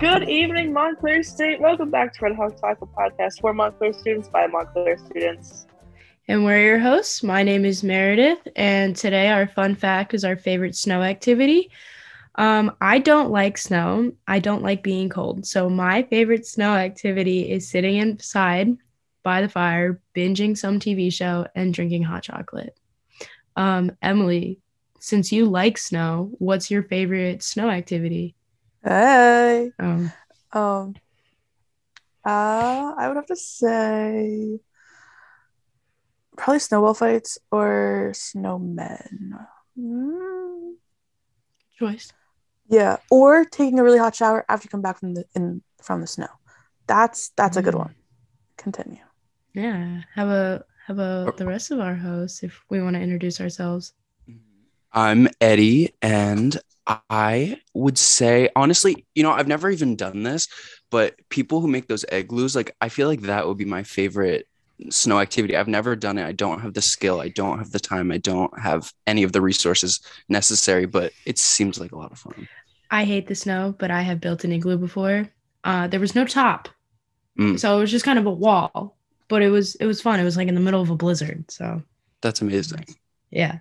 Good evening, Montclair State. Welcome back to Red Hawk Talk, a podcast for Montclair students by Montclair students. And we're your hosts. My name is Meredith, and today our fun fact is our favorite snow activity. I don't like snow. I don't like being cold. So my favorite snow activity is sitting inside by the fire, binging some TV show, and drinking hot chocolate. Emily, since you like snow, what's your favorite snow activity? Hey. I would have to say probably snowball fights or snowmen. Choice. Yeah, or taking a really hot shower after you come back from the snow. That's a good one. Continue. Yeah. How about the rest of our hosts if we want to introduce ourselves? I'm Eddie, and I would say, honestly, I've never even done this, but people who make those egg glues, I feel like that would be my favorite snow activity. I've never done it. I don't have the skill. I don't have the time. I don't have any of the resources necessary, but it seems like a lot of fun. I hate the snow, but I have built an igloo before. There was no top, so it was just kind of a wall, but it was fun. It was in the middle of a blizzard, so. That's amazing. Yeah.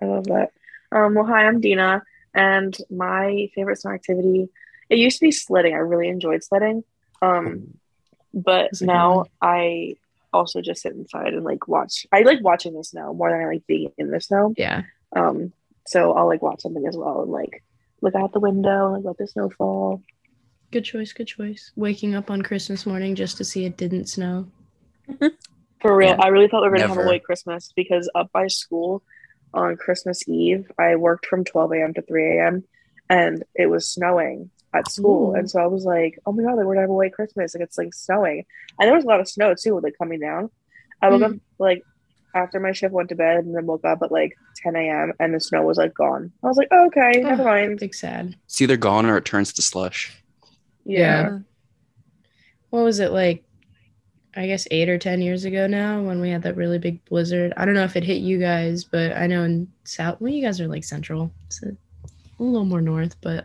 I love that. Well, hi, I'm Dina. And my favorite snow activity, it used to be sledding. I really enjoyed sledding. But now I also just sit inside and watch. I like watching the snow more than I like being in the snow. Yeah. So I'll watch something as well and look out the window and let the snow fall. Good choice. Waking up on Christmas morning just to see it didn't snow. For real. Yeah. I really thought we were going to have a late Christmas because up by school on Christmas Eve, I worked from 12 a.m. to 3 a.m. and it was snowing at school. Ooh. And so I was like, oh my God, we're going to have a white Christmas. It's snowing. And there was a lot of snow too, with coming down. I woke up after my shift, went to bed, and then woke up at 10 a.m. and the snow was gone. I was like, oh, okay, never mind. That's sad. It's either gone or it turns to slush. Yeah. What was it ? I guess 8 or 10 years ago now when we had that really big blizzard. I don't know if it hit you guys, but I know in South, well, you guys are central, so a little more north, but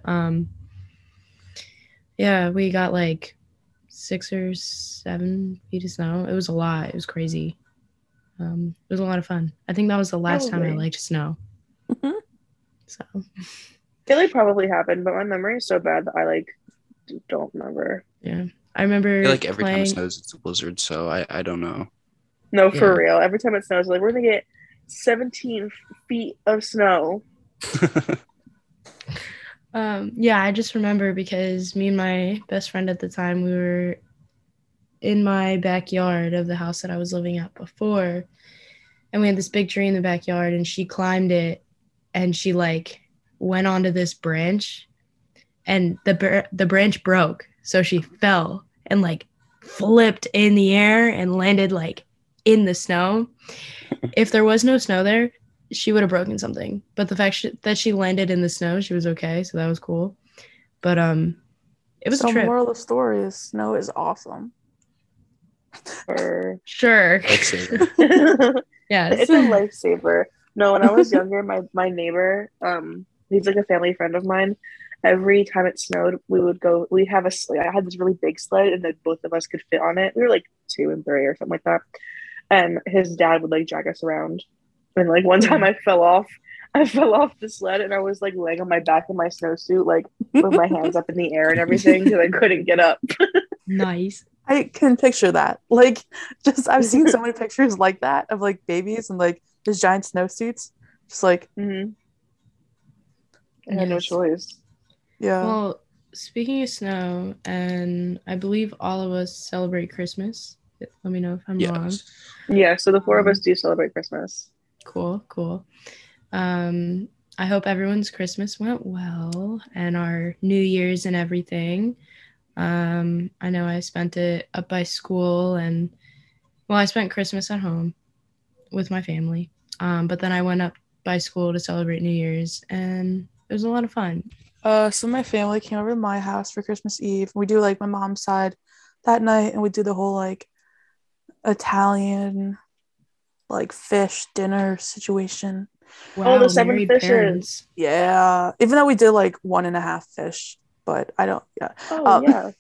we got 6 or 7 feet of snow. It was a lot. It was crazy. It was a lot of fun. I think that was the last time I liked snow. Mm-hmm. So it probably happened, but my memory is so bad that I don't remember. Yeah. I remember. I feel every time it snows, it's a blizzard, so I don't know. No, for real. Every time it snows, we're going to get 17 feet of snow. I just remember because me and my best friend at the time, we were in my backyard of the house that I was living at before, and we had this big tree in the backyard, and she climbed it, and she, went onto this branch, and the branch broke, so she fell and flipped in the air and landed in the snow. If there was no snow there, she would have broken something. But the fact that she landed in the snow, she was okay. So that was cool. But it was a trip. The moral of the story is snow is awesome. For sure. Lifesaver. Yes. It's a lifesaver. No, when I was younger, my neighbor, he's a family friend of mine. Every time it snowed, we'd have a sled. I had this really big sled, and then both of us could fit on it. We were 2 and 3 or something like that. And his dad would drag us around. And one time I fell off the sled, and I was laying on my back in my snowsuit, with my hands up in the air and everything, because I couldn't get up. Nice. I can picture that. I've seen so many pictures that of babies and these giant snowsuits. Just I had no choice. Yeah. Well, speaking of snow, and I believe all of us celebrate Christmas. Let me know if I'm wrong. Yeah, so the 4 of us do celebrate Christmas. Cool. I hope everyone's Christmas went well and our New Year's and everything. I know I spent it up by school and, I spent Christmas at home with my family. But then I went up by school to celebrate New Year's, and it was a lot of fun. So my family came over to my house for Christmas Eve. We do my mom's side that night, and we do the whole Italian fish dinner situation. Wow, the 7 fishes. Parents. Yeah. Even though we did 1.5 fish but I don't. Yeah. Oh yeah.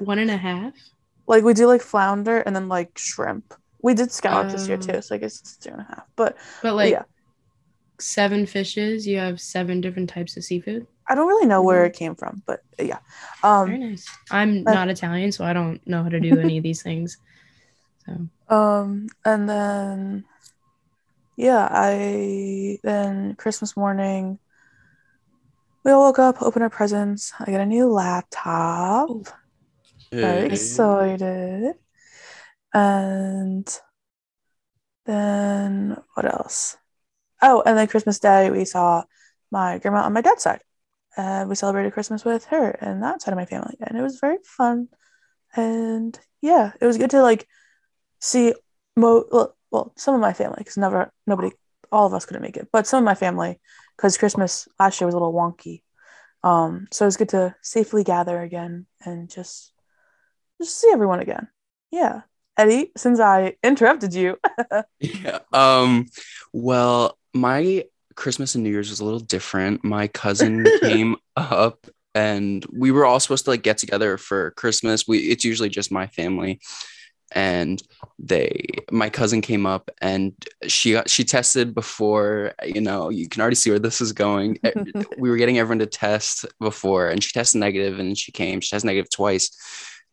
1.5. Like we do like flounder and then like shrimp. We did scallop this year too, so I guess it's 2.5. But like yeah. 7 fishes. You have 7 different types of seafood. I don't really know where it came from, but yeah. Very nice. I'm not Italian, so I don't know how to do any of these things. So. And then, yeah, then Christmas morning, we all woke up, opened our presents. I got a new laptop. Hey. Very excited. And then what else? Oh, and then Christmas Day, we saw my grandma on my dad's side. We celebrated Christmas with her and that side of my family, and it was very fun. And yeah, it was good to like see some of my family, because all of us couldn't make it, but some of my family, because Christmas last year was a little wonky. So it was good to safely gather again and just see everyone again. Yeah, Eddie, since I interrupted you. Yeah. Well, my Christmas and New Year's was a little different. My cousin came up and we were all supposed to like get together for Christmas. It's usually just my family, and my cousin came up and she tested before, you know, you can already see where this is going. We were getting everyone to test before, and she tested negative, and she tested negative twice.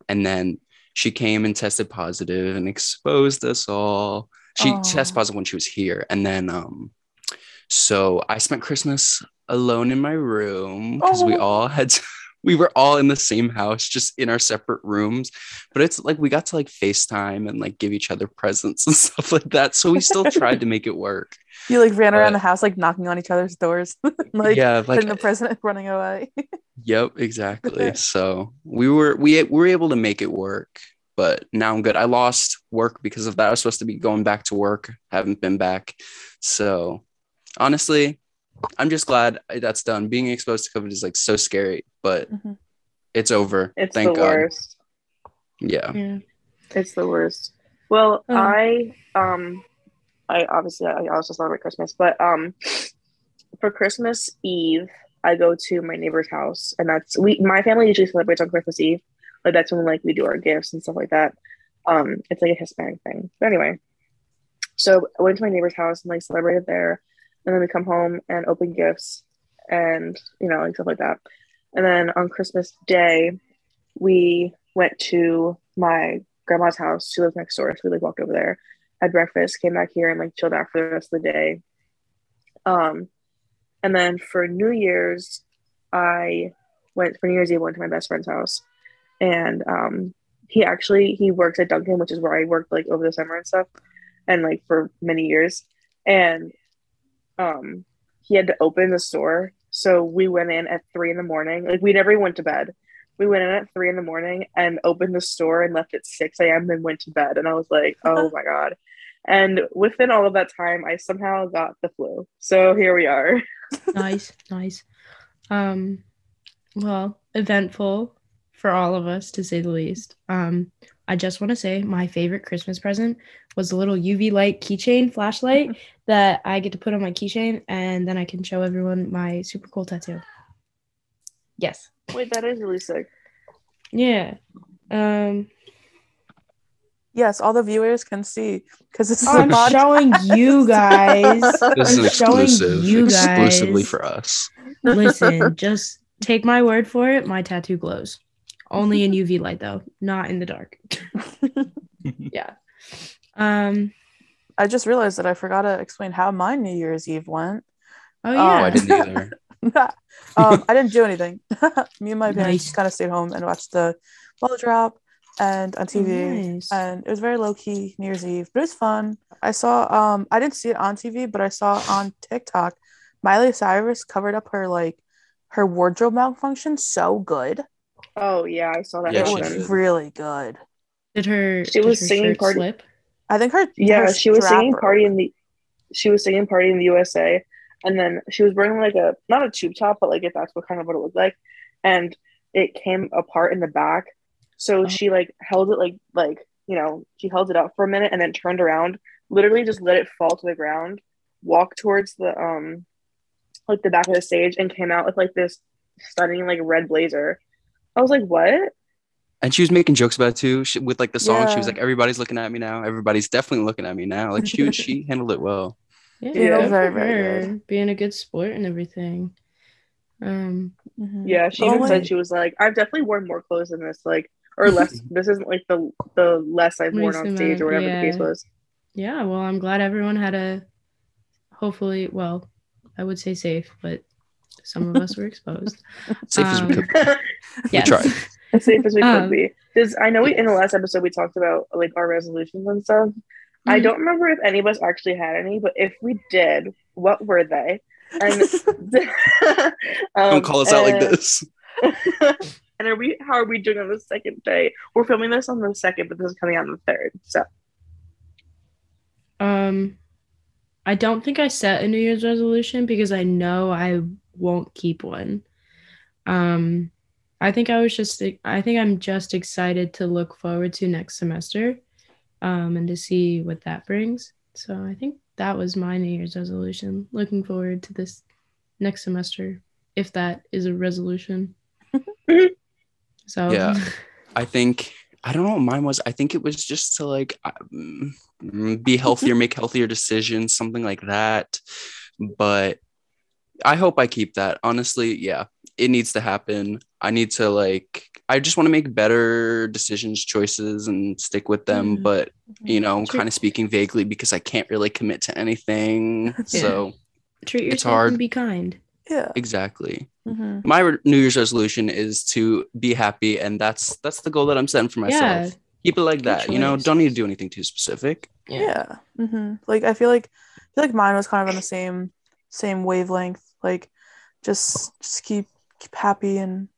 And then she came and tested positive and exposed us all. She tested positive when she was here. And then, so I spent Christmas alone in my room because we were all in the same house, just in our separate rooms. But it's like we got to like FaceTime and like give each other presents and stuff like that. So we still tried to make it work. You like ran around the house like knocking on each other's doors, like the president running away. Yep, exactly. So we were able to make it work. But now I'm good. I lost work because of that. I was supposed to be going back to work. Haven't been back. So. Honestly, I'm just glad that's done. Being exposed to COVID is like so scary, but it's over. It's thank the God. Worst. Yeah. It's the worst. Well, I also celebrate Christmas, but for Christmas Eve, I go to my neighbor's house, and my family usually celebrates on Christmas Eve, but that's when like we do our gifts and stuff like that. It's like a Hispanic thing. But anyway, so I went to my neighbor's house and like celebrated there. And then we come home and open gifts and, you know, and stuff like that. And then on Christmas Day, we went to my grandma's house. She lives next door. So we like walked over there, had breakfast, came back here and like chilled out for the rest of the day. And then for New Year's, I went to my best friend's house. And he works at Dunkin', which is where I worked like over the summer and stuff. And like for many years. And he had to open the store, so we went in at 3 a.m. like we never went to bed. We went in at 3 a.m. and opened the store and left at 6 a.m. and went to bed, and I was like, oh my god. And within all of that time, I somehow got the flu, so here we are. nice Well, eventful for all of us, to say the least. I just want to say my favorite Christmas present was a little UV light keychain flashlight that I get to put on my keychain, and then I can show everyone my super cool tattoo. Yes. Wait, that is really sick. Yeah. Yes, all the viewers can see because it's I'm showing you guys. This is exclusive, exclusively for us. Listen, just take my word for it. My tattoo glows. Only in UV light, though, not in the dark. Yeah. I just realized that I forgot to explain how my New Year's Eve went. Oh, yeah. I didn't either. I didn't do anything. Me and my parents just kind of stayed home and watched the ball drop and on TV. Nice. And it was very low-key New Year's Eve, but it was fun. I saw, I didn't see it on TV, but I saw on TikTok, Miley Cyrus covered up her wardrobe malfunction so good. Oh yeah, I saw that. Yeah, it was really good. She was singing Cardi. Slip? I think her. Yeah, she was singing Cardi in the. She was singing Party in the USA, and then she was wearing like a not a tube top, but like if that's what it looked like, and it came apart in the back. So she like held it like you know she held it up for a minute and then turned around, literally just let it fall to the ground, walked towards the like the back of the stage and came out with like this stunning like red blazer. I was like, what? And she was making jokes about it too. She, with like the song, she was like, everybody's looking at me now. Everybody's definitely looking at me now. Like she handled it well. Yeah, very good. Being a good sport and everything. Yeah, she even said, she was like, I've definitely worn more clothes than this, like, or less. This isn't like the less I've worn on stage or whatever the case was. Yeah, well, I'm glad everyone had a, hopefully, well, I would say safe, but some of us were exposed. Safe as we could be. Yes. We tried. As safe as we could be. Because I know in the last episode we talked about like our resolutions and stuff. Mm-hmm. I don't remember if any of us actually had any, but if we did, what were they? And don't call us out like this. And how are we doing on the second day? We're filming this on the second, but this is coming out on the third. So I don't think I set a New Year's resolution because I know I won't keep one. I think I'm just excited to look forward to next semester and to see what that brings. So I think that was my New Year's resolution. Looking forward to this next semester, if that is a resolution. So yeah, I think, I don't know what mine was. I think it was just to like be healthier, make healthier decisions, something like that. But I hope I keep that. Honestly, yeah, it needs to happen. I need to like, I just want to make better decisions, choices, and stick with them. Mm-hmm. But, you know, I'm kind of speaking vaguely because I can't really commit to anything. Yeah. So treat yourself, it's hard. And be kind. Yeah, exactly. Mm-hmm. My New Year's resolution is to be happy, and that's the goal that I'm setting for myself. Yeah. Keep it like good that, choice. You know, don't need to do anything too specific. Yeah. Mm-hmm. Like I feel like mine was kind of on the same wavelength. Like just keep happy and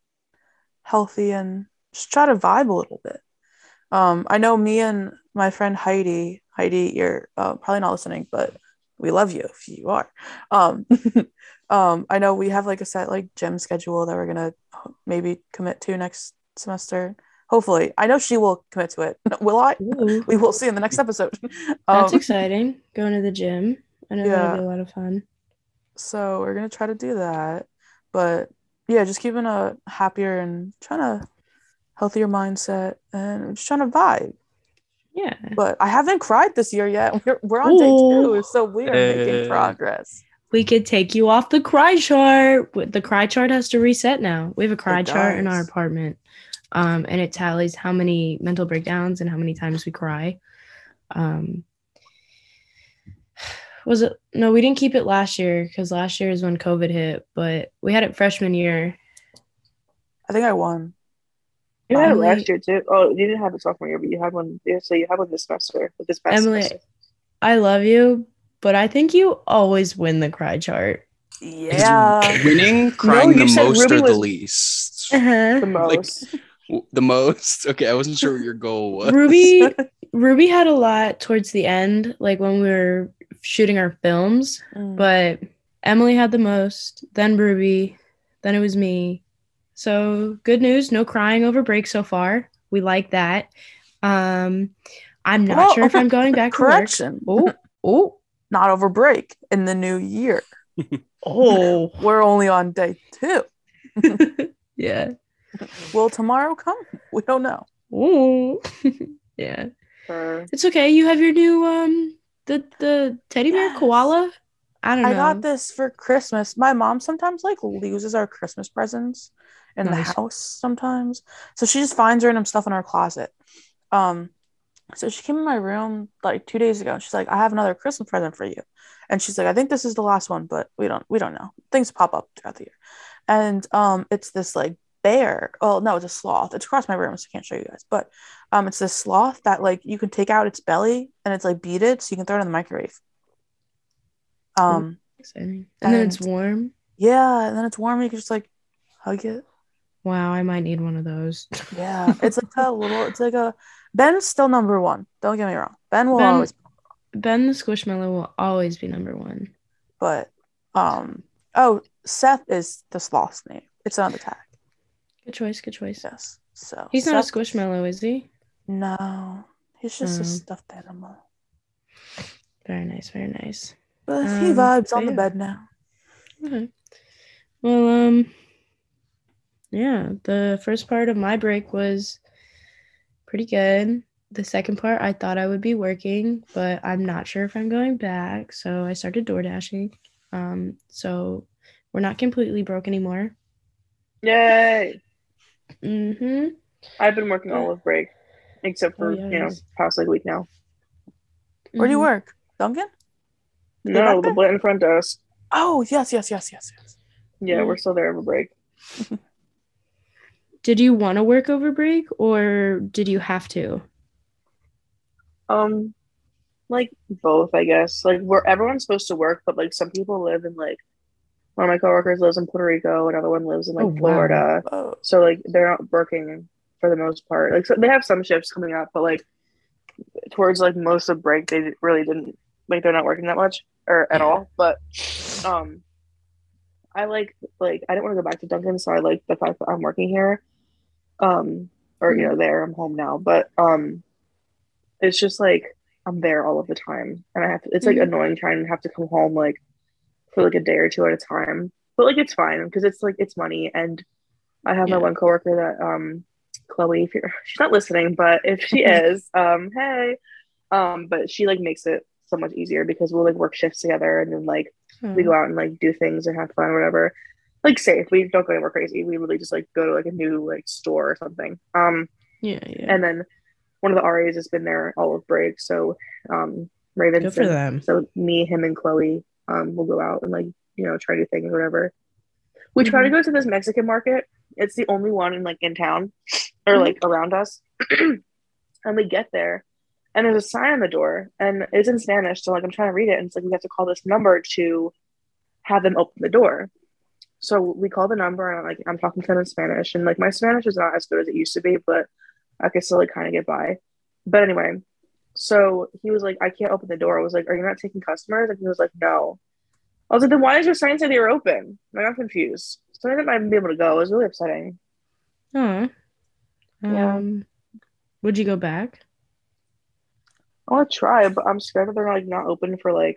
healthy, and just try to vibe a little bit. I know me and my friend Heidi, you're probably not listening, but we love you if you are. I know we have like a set like gym schedule that we're gonna maybe commit to next semester. Hopefully, I know she will commit to it. No, will I? Ooh. We will see in the next episode. That's exciting. Going to the gym. I know that'll be a lot of fun. So we're gonna try to do that, but yeah, just keeping a happier and trying to healthier mindset, and just trying to vibe. Yeah. But I haven't cried this year yet. We're on day 2, so we are making progress. We could take you off the cry chart. The cry chart has to reset now. We have a cry chart in our apartment, and it tallies how many mental breakdowns and how many times we cry. Was it? No, we didn't keep it last year because last year is when COVID hit, but we had it freshman year. I think I won. You had it last year too. Oh, you didn't have it sophomore year, but you had one. Yeah, so you had one this semester. This past semester. I love you, but I think you always win the cry chart. Yeah, winning, crying the most Ruby or the least. Uh-huh. The most. Like, the most. Okay, I wasn't sure what your goal was. Ruby had a lot towards the end, like when we were shooting our films. But Emily had the most, then Ruby, then it was me. So good news, no crying over break so far. We like that. I'm not sure if I'm going back to work. Oh, not over break, in the new year. Oh, we're only on day 2. Yeah. Will tomorrow come? We don't know. Ooh. Yeah. It's okay. You have your new the teddy bear koala. I don't know. I got this for Christmas. My mom sometimes like loses our Christmas presents in the house sometimes. So she just finds random stuff in our closet. So she came in my room like 2 days ago, and she's like, I have another Christmas present for you. And she's like, I think this is the last one, but we don't know. Things pop up throughout the year. And it's this like bear. Oh no, it's a sloth. It's across my room, so I can't show you guys. But it's this sloth that like you can take out its belly, and it's like beaded, so you can throw it in the microwave. Exciting. And then it's warm. Yeah, and then it's warm. You can just like hug it. Wow, I might need one of those. Yeah, it's like a little. It's like a Ben's still #1. Don't get me wrong. Ben the Squishmallow will always be #1. But Seth is the sloth's name. It's on the tag. Good choice. Good choice. Yes. So he's not a Squishmallow, is he? No, he's just a stuffed animal. Very nice. Very nice. But he vibes on the bed now. Okay. Well, Yeah, the first part of my break was pretty good. The second part, I thought I would be working, but I'm not sure if I'm going back. So I started door dashing. So we're not completely broke anymore. Yay. Mm-hmm. I've been working all of break, except for, past like week now. Mm-hmm. Where do you work? Dunkin'? No, the blank in front of us. Oh, yes. Yeah, we're still there over break. Did you want to work over break, or did you have to? Like, both, I guess. Like, everyone's supposed to work, but, like, some people live in, like, one of my coworkers lives in Puerto Rico, another one lives in, like, Florida. Wow. So, like, they're not working for the most part. Like, so they have some shifts coming up, but, like, towards, like, most of break, they really didn't, like, they're not working that much, or at all, but, I like, I didn't want to go back to Dunkin', so I like the fact that I'm working here, or, there, I'm home now, but, it's just, like, I'm there all of the time, and I have to, it's, like, annoying trying to have to come home, like, for, like, a day or two at a time, but, like, it's fine, because it's, like, it's money, and I have my one coworker that, Chloe, if you're, she's not listening, but if she is, hey, but she, like, makes it so much easier, because we'll, like, work shifts together, and then, like, we go out and, like, do things and have fun or whatever, like, safe, we don't go anywhere crazy, we really just, like, go to, like, a new, like, store or something, and then one of the RAs has been there all of break, so Raven. Good for them. So me, him, and Chloe will go out and, like, try new things or whatever. We try to go to this Mexican market. It's the only one in town or like around us. And we get there, and there's a sign on the door, and it's in Spanish. So like I'm trying to read it, and it's like we have to call this number to have them open the door. So we call the number, and I'm talking to them in Spanish, and like my Spanish is not as good as it used to be, but I could still, like, kind of get by. But anyway, so he was like, I can't open the door. I was like, are you not taking customers? And he was like, no. I was like, then why is your sign say they were open? Like, I'm confused. So I didn't even be able to go. It was really upsetting. Oh. Would you go back? I want to try, but I'm scared that they're, like, not open for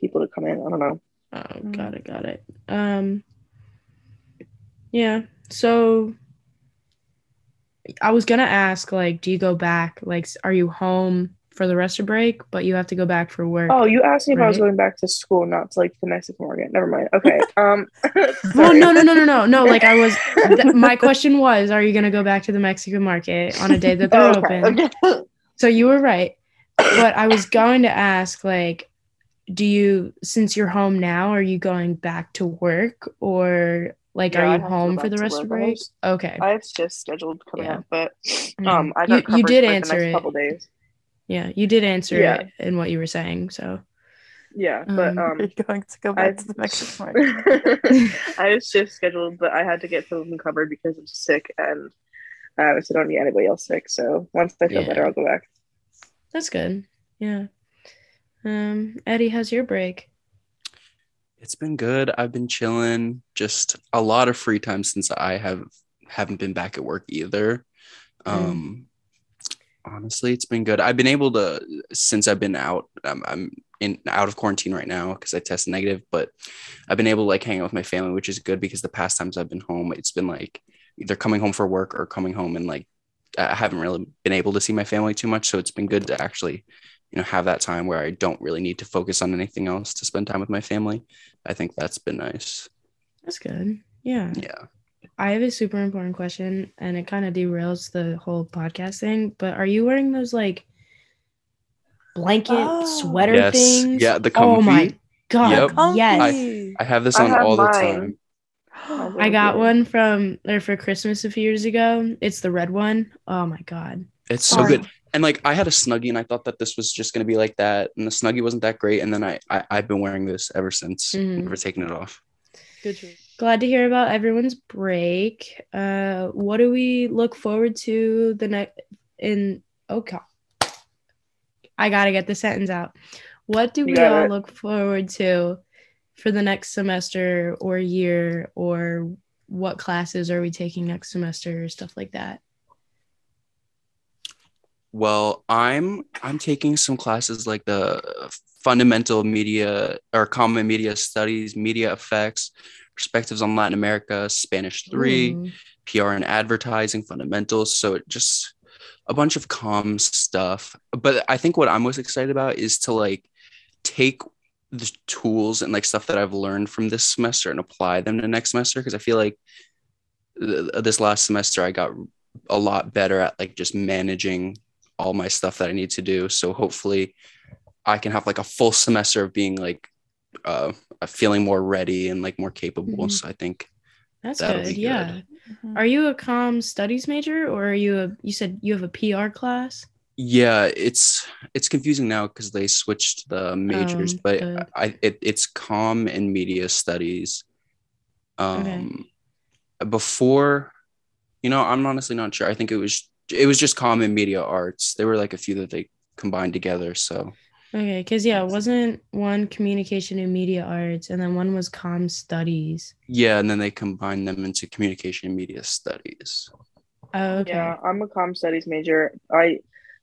people to come in. I don't know. Oh, got it. Yeah, so... I was gonna ask, like, do you go back? Like, are you home for the rest of break, but you have to go back for work? Oh, you asked me if I was going back to school, not to, like, the Mexican market. Never mind. Okay. Well, no. Like, I was. My question was, are you gonna go back to the Mexican market on a day that they're open? Okay. So you were right, but I was going to ask, like, since you're home now, are you going back to work or? Like, are you home for the rest of break? Okay. I have shifts scheduled coming up, but I got covered for the next couple days. Yeah, you did answer it in what you were saying, so. Yeah, but you're going to go back to the Mexican market. I have shifts scheduled, but I had to get something covered because I'm sick, and I obviously don't need anybody else sick, so once I feel better, I'll go back. That's good, yeah. Eddie, how's your break? It's been good. I've been chilling. Just a lot of free time since I haven't been back at work either. Honestly, it's been good. I've been able to, since I've been out, I'm out of quarantine right now because I tested negative, but I've been able to, like, hang out with my family, which is good because the past times I've been home, it's been like either coming home for work or coming home and, like, I haven't really been able to see my family too much. So it's been good to actually have that time where I don't really need to focus on anything else to spend time with my family. I think that's been nice. That's good. Yeah. Yeah. I have a super important question, and it kind of derails the whole podcast thing, but are you wearing those, like, blanket sweater things? Yeah, the comfy. Oh my God. Yep. Yes. I have this on all the time. I got one for Christmas a few years ago. It's the red one. Oh my God. It's so good. And, like, I had a Snuggie, and I thought that this was just going to be like that, and the Snuggie wasn't that great, and then I've been wearing this ever since. Never taken it off. Good choice. Glad to hear about everyone's break. What do we look forward to the next? I gotta get the sentence out. What do we all look forward to for the next semester or year, or what classes are we taking next semester, stuff like that? Well, I'm taking some classes like the fundamental media or common media studies, media effects, Perspectives on Latin America, Spanish 3, PR and Advertising, Fundamentals. So it just a bunch of calm stuff. But I think what I'm most excited about is to like take the tools and like stuff that I've learned from this semester and apply them to next semester, because I feel like this last semester I got a lot better at like just managing all my stuff that I need to do. So hopefully I can have like a full semester of being like feeling more ready and like more capable. So I think that's good. Yeah. Are you a comm studies major, or are you you said you have a PR class? Yeah, it's confusing now because they switched the majors, but it's comm and media studies. Before, you know, I'm honestly not sure. I think it was just comm and media arts. There were like a few that they combined together. So okay, because yeah, wasn't one communication and media arts, and then one was comm studies? Yeah, and then they combined them into communication and media studies. Oh, okay. Yeah, I'm a comm studies major.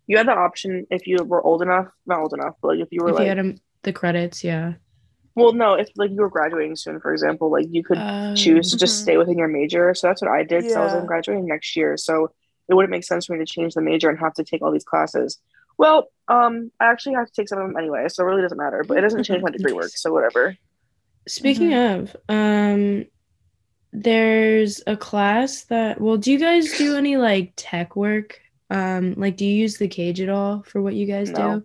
You had the option if you were old enough, not old enough, but like if you were if like you had the credits, yeah. Well, no, if like you were graduating soon, for example, like you could choose to just stay within your major. So that's what I did. Yeah. So I was graduating next year, so it wouldn't make sense for me to change the major and have to take all these classes. Well, I actually have to take some of them anyway, so it really doesn't matter, but it doesn't change my degree work, so whatever. Speaking of, there's a class that, well, do you guys do any, like, tech work? Like, do you use the cage at all for what you guys do?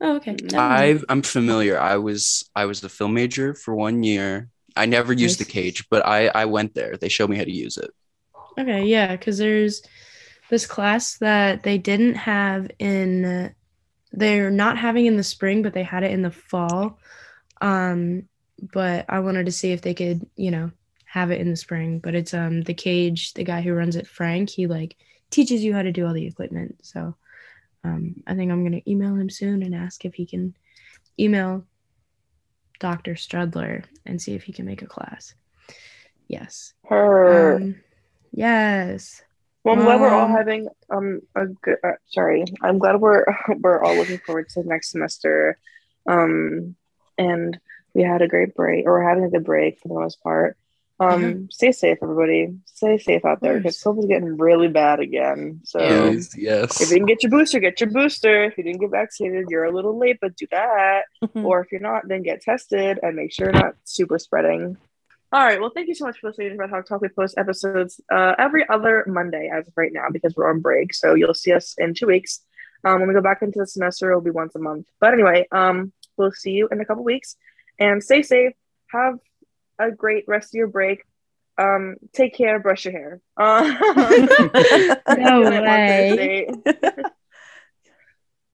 Oh, okay. I'm familiar. I was the film major for 1 year. I never used the cage, but I went there. They showed me how to use it. Okay, yeah, because there's this class that they didn't have they're not having in the spring, but they had it in the fall. But I wanted to see if they could, you know, have it in the spring. But it's the cage, the guy who runs it, Frank, he like teaches you how to do all the equipment. So I think I'm going to email him soon and ask if he can email Dr. Strudler and see if he can make a class. Yes. Her. Yes. Well, I'm glad we're all having a good. I'm glad we're all looking forward to next semester, and we had a great break, or we're having a good break for the most part. Stay safe, everybody. Stay safe out there because COVID's getting really bad again. So yes, if you can get your booster, get your booster. If you didn't get vaccinated, you're a little late, but do that. Or if you're not, then get tested and make sure you're not super spreading. All right. Well, thank you so much for listening to Red Hawk Talk. We post episodes every other Monday as of right now because we're on break. So you'll see us in 2 weeks. When we go back into the semester, it'll be once a month. But anyway, we'll see you in a couple weeks. And stay safe. Have a great rest of your break. Take care. Brush your hair. No way.